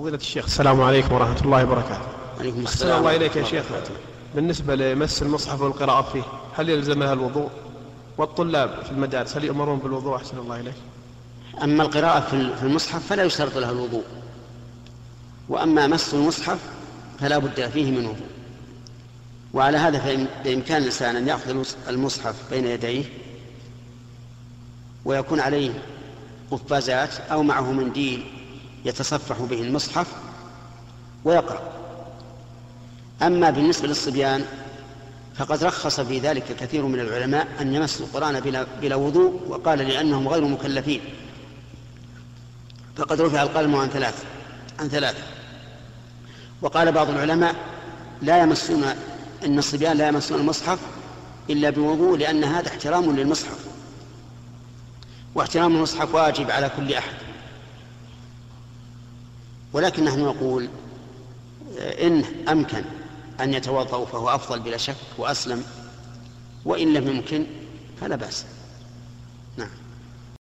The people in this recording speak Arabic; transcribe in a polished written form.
فضيلة الشيخ السلام عليكم ورحمة الله وبركاته. وعليكم السلام. الله إليك يا شيخ، بالنسبة لمس المصحف والقراءة فيه هل يلزمها الوضوء؟ والطلاب في المدارس هل يأمرون بالوضوء؟ أحسن الله إليك. أما القراءة في المصحف فلا يشترط لها الوضوء، وأما مس المصحف فلا بد فيه من وضوء. وعلى هذا فبإمكان الإنسان أن يأخذ المصحف بين يديه ويكون عليه قفازات أو معه منديل يتصفح به المصحف ويقرأ. أما بالنسبة للصبيان فقد رخص في ذلك كثير من العلماء أن يمسوا القرآن بلا وضوء، وقال لأنهم غير مكلفين، فقد رفع القلم عن ثلاثة. وقال بعض العلماء إن الصبيان لا يمسون المصحف إلا بوضوء، لأن هذا احترام للمصحف، واحترام المصحف واجب على كل أحد. ولكن نحن نقول إن أمكن أن يتوضأ فهو أفضل بلا شك وأسلم، وإن لم يمكن فلا بأس.